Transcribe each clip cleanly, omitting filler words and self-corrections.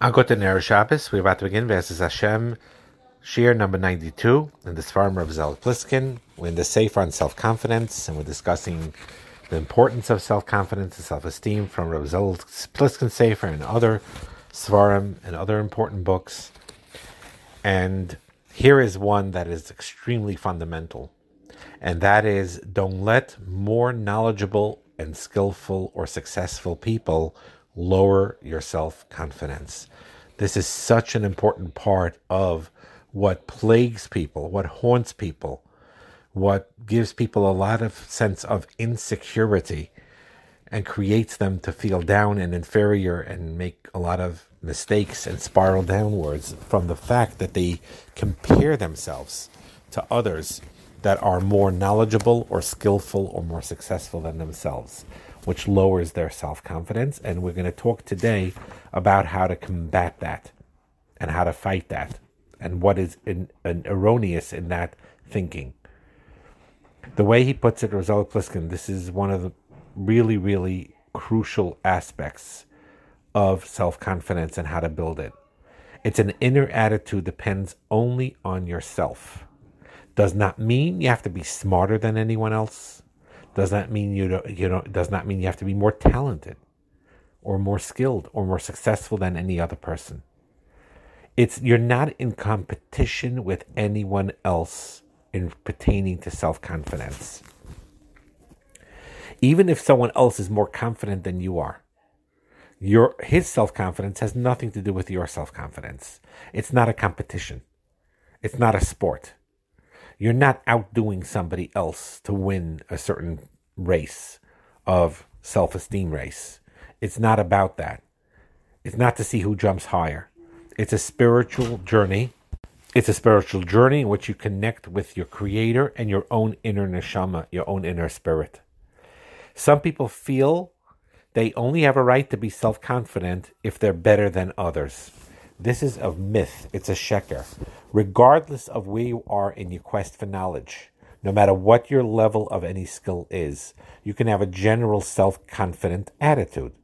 Agot Ner Shabbos, we're about to begin V'ezes Hashem, Shir number 92, in the Sfarim of Rav Zelig Pliskin. We're in the Sefer on self-confidence, and we're discussing the importance of self-confidence and self-esteem from Rav Zelig Pliskin Sefer and other Sfarim and other important books. And here is one that is extremely fundamental, and that is, don't let more knowledgeable and skillful or successful people lower your self-confidence. This is such an important part of what plagues people, what haunts people, what gives people a lot of sense of insecurity and creates them to feel down and inferior and make a lot of mistakes and spiral downwards from the fact that they compare themselves to others that are more knowledgeable or skillful or more successful than themselves, which lowers their self-confidence. And we're going to talk today about how to combat that and how to fight that and what is erroneous in that thinking. The way he puts it, Rav Zelig Pliskin, this is one of the really, really crucial aspects of self-confidence and how to build it. It's an inner attitude, depends only on yourself. Does not mean you have to be smarter than anyone else. Does not mean does not mean you have to be more talented or more skilled or more successful than any other person. You're not in competition with anyone else in pertaining to self-confidence. Even if someone else is more confident than you are, his self-confidence has nothing to do with your self-confidence. It's not a competition. It's not a sport. You're not outdoing somebody else to win a certain race of self-esteem race. It's not about that. It's not to see who jumps higher. It's a spiritual journey. It's a spiritual journey in which you connect with your Creator and your own inner neshama, your own inner spirit. Some people feel they only have a right to be self-confident if they're better than others. This is a myth. It's a sheker. Regardless of where you are in your quest for knowledge, no matter what your level of any skill is, you can have a general self-confident attitude.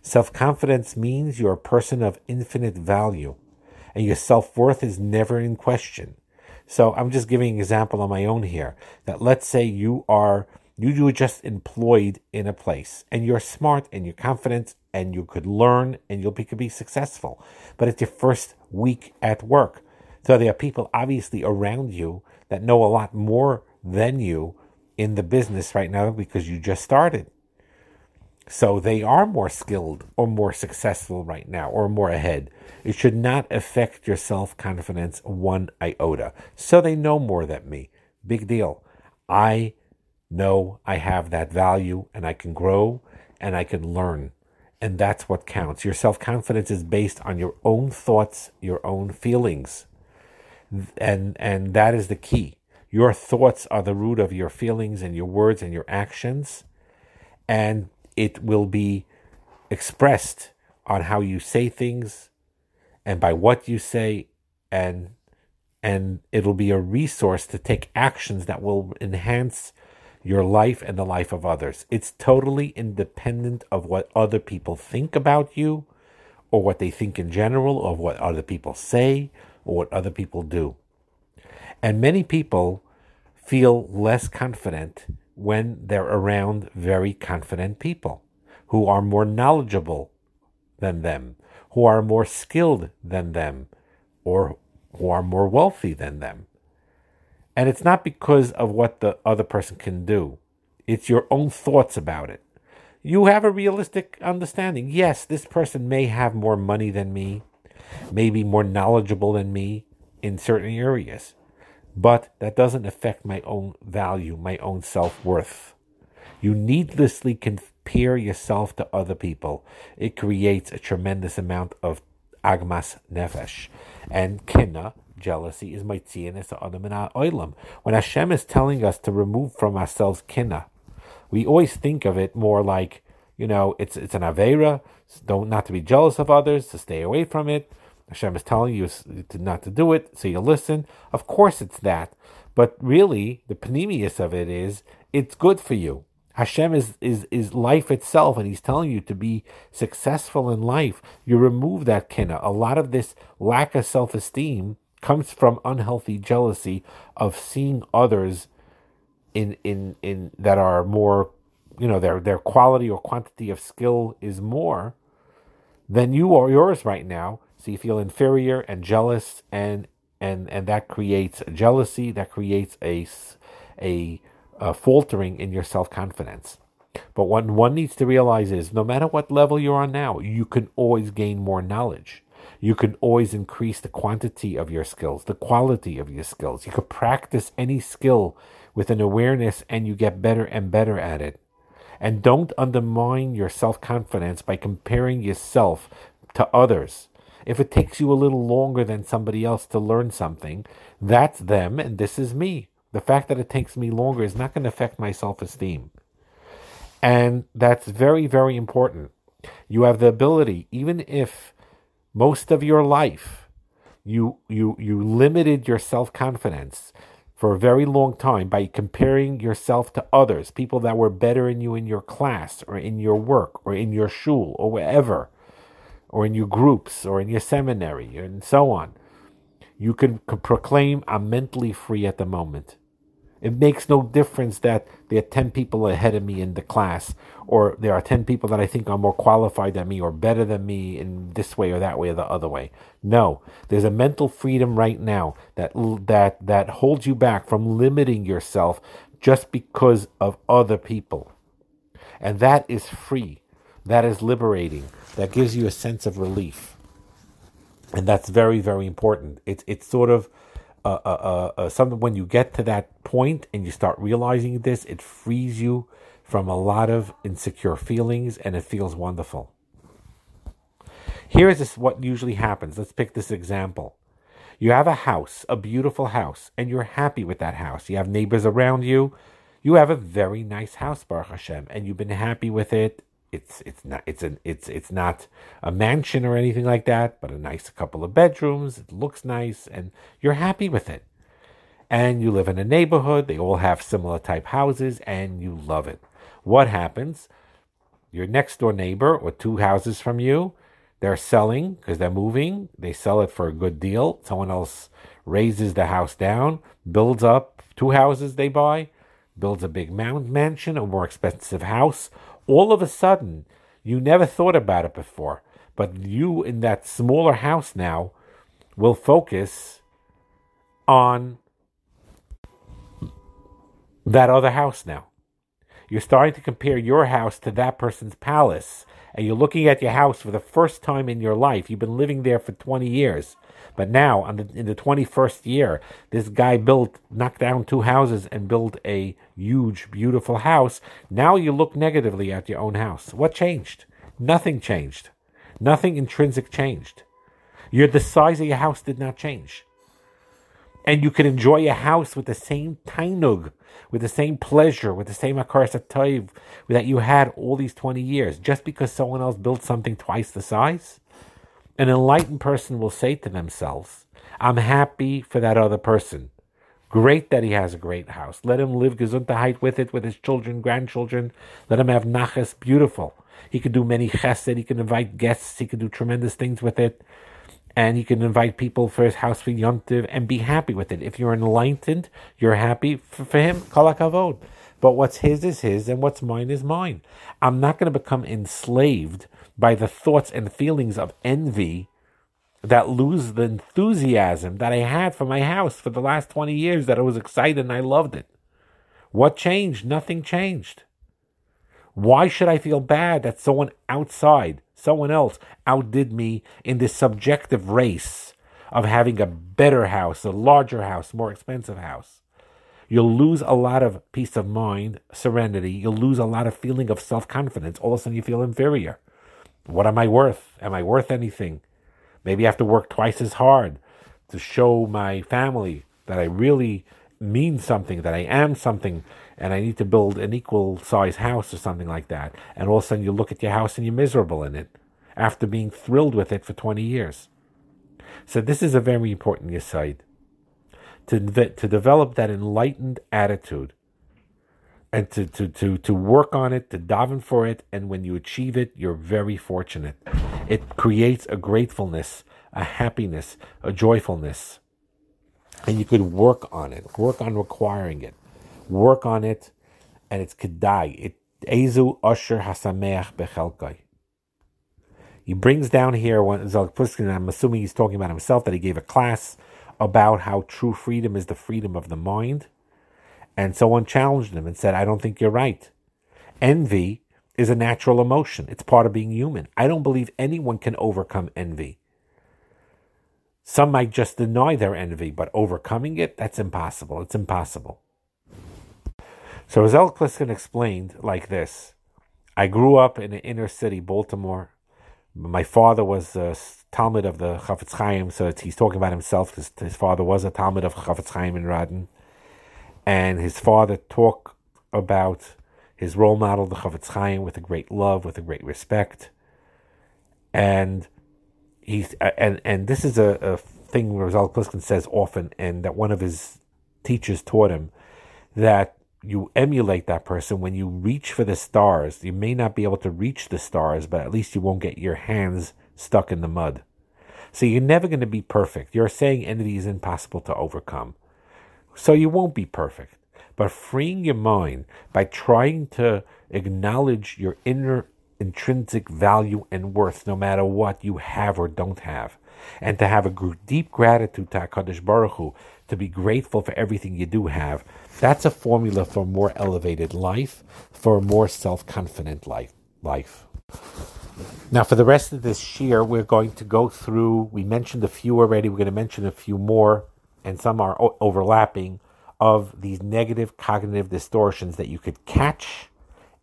Self-confidence means you're a person of infinite value, and your self-worth is never in question. So I'm just giving an example on my own here, that let's say you were just employed in a place, and you're smart, and you're confident, and you could learn, and you could be successful. But it's your first week at work. So there are people obviously around you that know a lot more than you in the business right now because you just started. So they are more skilled or more successful right now or more ahead. It should not affect your self-confidence one iota. So they know more than me. Big deal. I know I have that value and I can grow and I can learn. And that's what counts. Your self-confidence is based on your own thoughts, your own feelings. And that is the key. Your thoughts are the root of your feelings and your words and your actions. And it will be expressed on how you say things and by what you say. And it'll be a resource to take actions that will enhance your life and the life of others. It's totally independent of what other people think about you or what they think in general or what other people say or what other people do. And many people feel less confident when they're around very confident people who are more knowledgeable than them, who are more skilled than them, or who are more wealthy than them. And it's not because of what the other person can do. It's your own thoughts about it. You have a realistic understanding. Yes, this person may have more money than me, maybe more knowledgeable than me in certain areas. But that doesn't affect my own value, my own self-worth. You needlessly compare yourself to other people. It creates a tremendous amount of agmas nefesh. And kinna, jealousy, is mitzianis adam in our oilam. When Hashem is telling us to remove from ourselves kinna, we always think of it more like, it's an aveira, not to be jealous of others, to stay away from it. Hashem is telling you not to do it, so you listen. Of course it's that. But really, the panemius of it is, it's good for you. Hashem is life itself, and He's telling you to be successful in life. You remove that kinna. A lot of this lack of self-esteem comes from unhealthy jealousy of seeing others in that are more, you know, their quality or quantity of skill is more than you or yours right now. So you feel inferior and jealous, and that creates jealousy, that creates a faltering in your self-confidence. But what one needs to realize is, no matter what level you're on now, you can always gain more knowledge. You can always increase the quantity of your skills, the quality of your skills. You could practice any skill with an awareness, and you get better and better at it. And don't undermine your self-confidence by comparing yourself to others. If it takes you a little longer than somebody else to learn something, that's them and this is me. The fact that it takes me longer is not going to affect my self-esteem. And that's very, very important. You have the ability, even if most of your life you limited your self-confidence for a very long time by comparing yourself to others, people that were better than you in your class or in your work or in your shul or wherever, or in your groups or in your seminary and so on. You can proclaim, I'm mentally free at the moment. It makes no difference that there are 10 people ahead of me in the class, or there are 10 people that I think are more qualified than me or better than me in this way or that way or the other way. No, there's a mental freedom right now that holds you back from limiting yourself just because of other people. And that is free. That is liberating. That gives you a sense of relief. And that's very, very important. It's sort of something. When you get to that point and you start realizing this, it frees you from a lot of insecure feelings, and it feels wonderful. Here is what usually happens. Let's pick this example. You have a house, a beautiful house, and you're happy with that house. You have neighbors around you. You have a very nice house, Baruch Hashem, and you've been happy with it. It's not a mansion or anything like that, but a nice couple of bedrooms. It looks nice, and you're happy with it. And you live in a neighborhood. They all have similar type houses, and you love it. What happens? Your next door neighbor, or two houses from you, they're selling because they're moving. They sell it for a good deal. Someone else raises the house down, builds up two houses they buy, builds a big mansion, a more expensive house. All of a sudden, you never thought about it before, but you in that smaller house now will focus on that other house now. You're starting to compare your house to that person's palace, and you're looking at your house for the first time in your life. You've been living there for 20 years, but now in the 21st year, this guy knocked down two houses and built a huge, beautiful house. Now you look negatively at your own house. What changed? Nothing changed. Nothing intrinsic changed. The size of your house did not change. And you can enjoy a house with the same tainug, with the same pleasure, with the same hakaras hatov that you had all these 20 years, just because someone else built something twice the size? An enlightened person will say to themselves, I'm happy for that other person. Great that he has a great house. Let him live gesundheit with it, with his children, grandchildren. Let him have nachas, beautiful. He could do many chesed. He can invite guests. He could do tremendous things with it. And he can invite people for his house for Yom Tov and be happy with it. If you're enlightened, you're happy for him. Kol hakavod. But what's his is his, and what's mine is mine. I'm not going to become enslaved by the thoughts and feelings of envy that lose the enthusiasm that I had for my house for the last 20 years, that I was excited and I loved it. What changed? Nothing changed. Why should I feel bad that someone outside, someone else outdid me in this subjective race of having a better house, a larger house, more expensive house? You'll lose a lot of peace of mind, serenity. You'll lose a lot of feeling of self-confidence. All of a sudden you feel inferior. What am I worth? Am I worth anything? Maybe I have to work twice as hard to show my family that I really mean something, that I am something, and I need to build an equal size house or something like that. And all of a sudden you look at your house and you're miserable in it after being thrilled with it for 20 years. So this is a very important aside, to develop that enlightened attitude and to work on it, to daven for it, and when you achieve it, you're very fortunate. It creates a gratefulness, a happiness, a joyfulness. And you could work on it, work on requiring it, work on it, and it's kedai. It Ezu Asher Hasameach Bechelkai. He brings down here, when Zelig Pliskin, I'm assuming he's talking about himself, that he gave a class about how true freedom is the freedom of the mind. And someone challenged him and said, I don't think you're right. Envy is a natural emotion. It's part of being human. I don't believe anyone can overcome envy. Some might just deny their envy, but overcoming it, that's impossible. It's impossible. So Zelig Pliskin explained like this. I grew up in the inner city, Baltimore. My father was a Talmud of the Chafetz Chaim, so he's talking about himself. His father was a Talmud of Chafetz Chaim in Radin. And his father talked about his role model, the Chafetz Chaim, with a great love, with a great respect. And he's and this is a thing Rav Zelig Pliskin says often, and that one of his teachers taught him, that you emulate that person. When you reach for the stars, you may not be able to reach the stars, but at least you won't get your hands stuck in the mud. So you're never going to be perfect. You're saying envy is impossible to overcome. So you won't be perfect. But freeing your mind by trying to acknowledge your inner intrinsic value and worth, no matter what you have or don't have, and to have a deep gratitude to HaKadosh Baruch Hu, to be grateful for everything you do have, that's a formula for a more elevated life, for a more self-confident life. Now, for the rest of this year, we're going to go through, we mentioned a few already, we're going to mention a few more, and some are overlapping, of these negative cognitive distortions that you could catch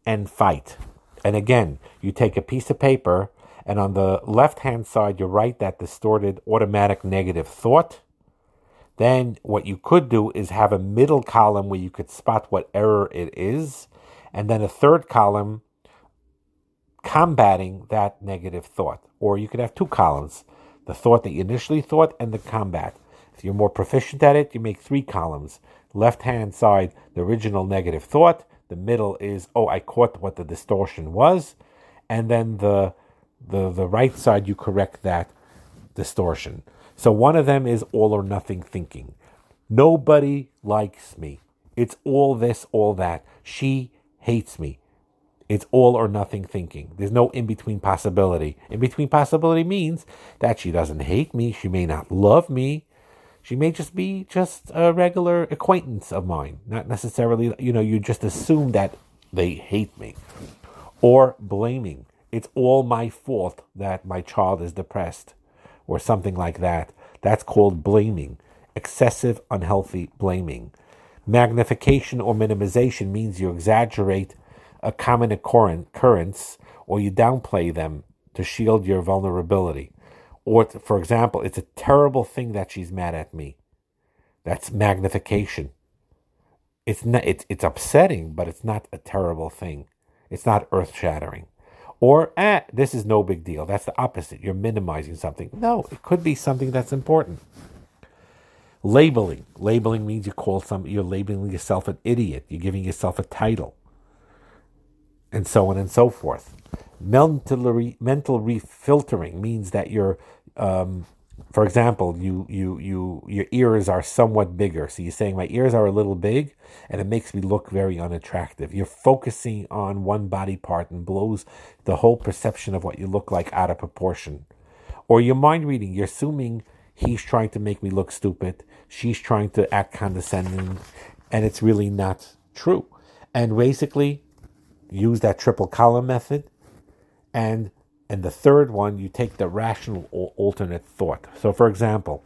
and fight. And again, you take a piece of paper, and on the left-hand side, you write that distorted automatic negative thought. Then what you could do is have a middle column where you could spot what error it is, and then a third column combating that negative thought. Or you could have two columns, the thought that you initially thought and the combat. If you're more proficient at it, you make three columns. Left-hand side, the original negative thought. The middle is, oh, I caught what the distortion was. And then the right side, you correct that distortion. So one of them is all or nothing thinking. Nobody likes me. It's all this, all that. She hates me. It's all or nothing thinking. There's no in-between possibility. In-between possibility means that she doesn't hate me. She may not love me. She may just be just a regular acquaintance of mine. Not necessarily, you just assume that they hate me. Or blaming. It's all my fault that my child is depressed or something like that. That's called blaming. Excessive, unhealthy blaming. Magnification or minimization means you exaggerate a common occurrence or you downplay them to shield your vulnerability. Or, for example, it's a terrible thing that she's mad at me. That's magnification. It's upsetting, but it's not a terrible thing. It's not earth-shattering. Or, this is no big deal. That's the opposite. You're minimizing something. No, it could be something that's important. Labeling. Labeling means you're labeling yourself an idiot. You're giving yourself a title. And so on and so forth. Mental refiltering means that you're, for example, your ears are somewhat bigger. So you're saying my ears are a little big and it makes me look very unattractive. You're focusing on one body part and blows the whole perception of what you look like out of proportion. Or your mind reading, you're assuming he's trying to make me look stupid. She's trying to act condescending and it's really not true. And basically use that triple column method. And the third one, you take the rational alternate thought. So for example,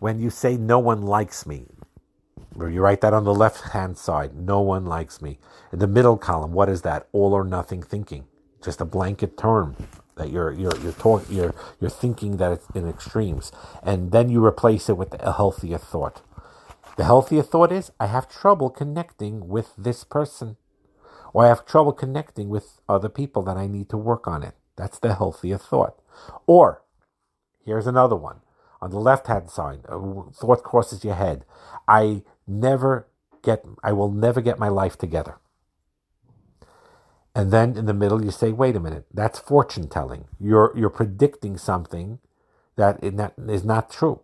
when you say no one likes me, or you write that on the left-hand side, no one likes me. In the middle column, what is that? All or nothing thinking, just a blanket term that you're thinking that it's in extremes, and then you replace it with a healthier thought. The healthier thought is, I have trouble connecting with this person. Or I have trouble connecting with other people that I need to work on it. That's the healthier thought. Or, here's another one. On the left-hand side, a thought crosses your head. I never I will never get my life together. And then in the middle you say, wait a minute, that's fortune telling. You're predicting something that is not true.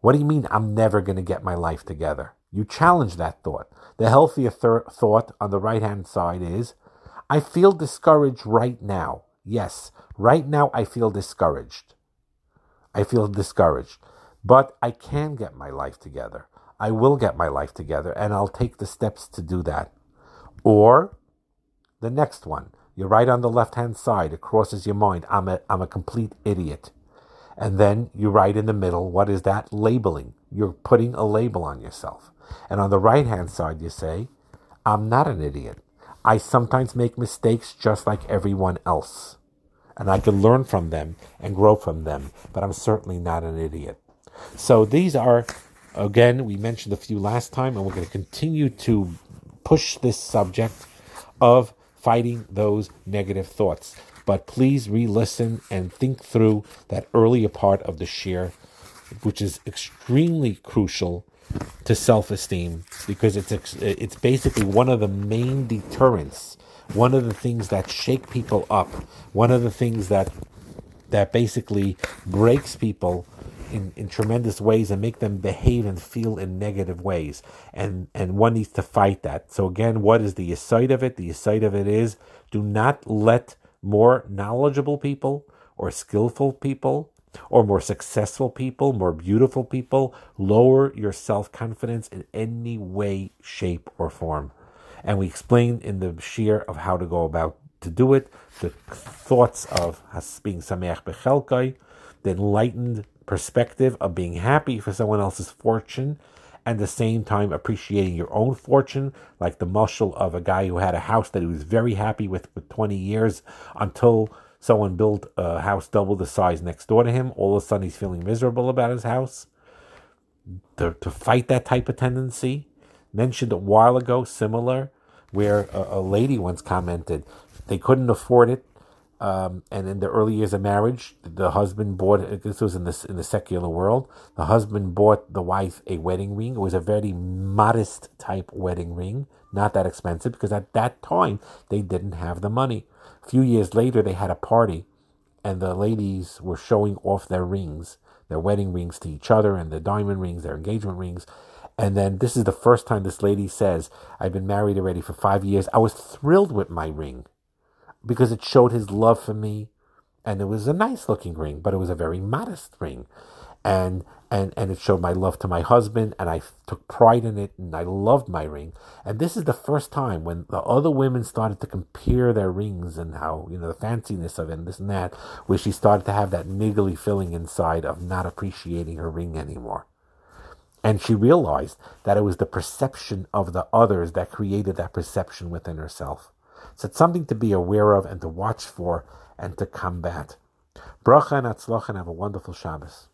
What do you mean I'm never going to get my life together? You challenge that thought. The healthier thought on the right-hand side is, I feel discouraged right now. Yes, right now I feel discouraged. But I can get my life together. I will get my life together, and I'll take the steps to do that. Or the next one, you're right on the left-hand side. It crosses your mind. I'm a complete idiot. And then you write in the middle, what is that? Labeling. You're putting a label on yourself. And on the right-hand side, you say, I'm not an idiot. I sometimes make mistakes just like everyone else. And I can learn from them and grow from them. But I'm certainly not an idiot. So these are, again, we mentioned a few last time, and we're going to continue to push this subject of fighting those negative thoughts. But please re-listen and think through that earlier part of the share, which is extremely crucial to self-esteem, because it's basically one of the main deterrents, one of the things that shake people up, one of the things that basically breaks people in tremendous ways and make them behave and feel in negative ways. And one needs to fight that. So again, what is the aside of it? The aside of it is, do not let more knowledgeable people or skillful people or more successful people, more beautiful people, lower your self-confidence in any way, shape, or form. And we explained in the shir of how to go about to do it, the thoughts of being sameach bechelkai, the enlightened perspective of being happy for someone else's fortune, and at the same time appreciating your own fortune, like the mushel of a guy who had a house that he was very happy with for 20 years until someone built a house double the size next door to him. All of a sudden he's feeling miserable about his house. To fight that type of tendency. Mentioned a while ago, similar, where a lady once commented they couldn't afford it. And in the early years of marriage, the husband bought, this was in the secular world, the husband bought the wife a wedding ring. It was a very modest type wedding ring, not that expensive, because at that time, they didn't have the money. A few years later, they had a party, and the ladies were showing off their rings, their wedding rings to each other, and their diamond rings, their engagement rings. And then this is the first time this lady says, I've been married already for 5 years. I was thrilled with my ring, because it showed his love for me, and it was a nice-looking ring, but it was a very modest ring, and it showed my love to my husband, and I took pride in it, and I loved my ring. And this is the first time when the other women started to compare their rings and how, the fanciness of it and this and that, where she started to have that niggly feeling inside of not appreciating her ring anymore. And she realized that it was the perception of the others that created that perception within herself. So it's something to be aware of and to watch for and to combat. Bracha and Atzlocha, and have a wonderful Shabbos.